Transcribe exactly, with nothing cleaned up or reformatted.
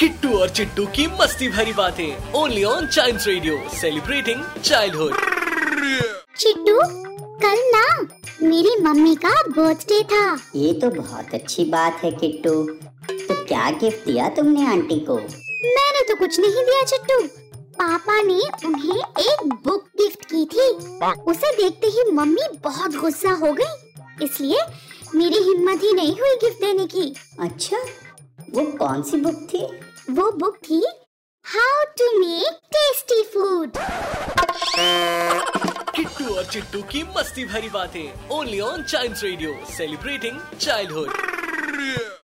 किट्टू और चिट्टू की मस्ती भरी बातें only on Chimes radio, celebrating childhood. Chittu, कल ना मेरी मम्मी का बर्थडे था। ये तो बहुत अच्छी बात है किट्टू, तो क्या गिफ्ट दिया तुमने आंटी को? मैंने तो कुछ नहीं दिया चिट्टू, पापा ने उन्हें एक बुक गिफ्ट की थी। उसे देखते ही मम्मी बहुत गुस्सा हो गई, इसलिए मेरी हिम्मत ही नहीं हुई गिफ्ट देने की। अच्छा, वो कौन सी बुक थी? वो बुक थी how to make tasty food. Kittu और चिट्टू की मस्ती भरी बातें only on child's radio, celebrating childhood.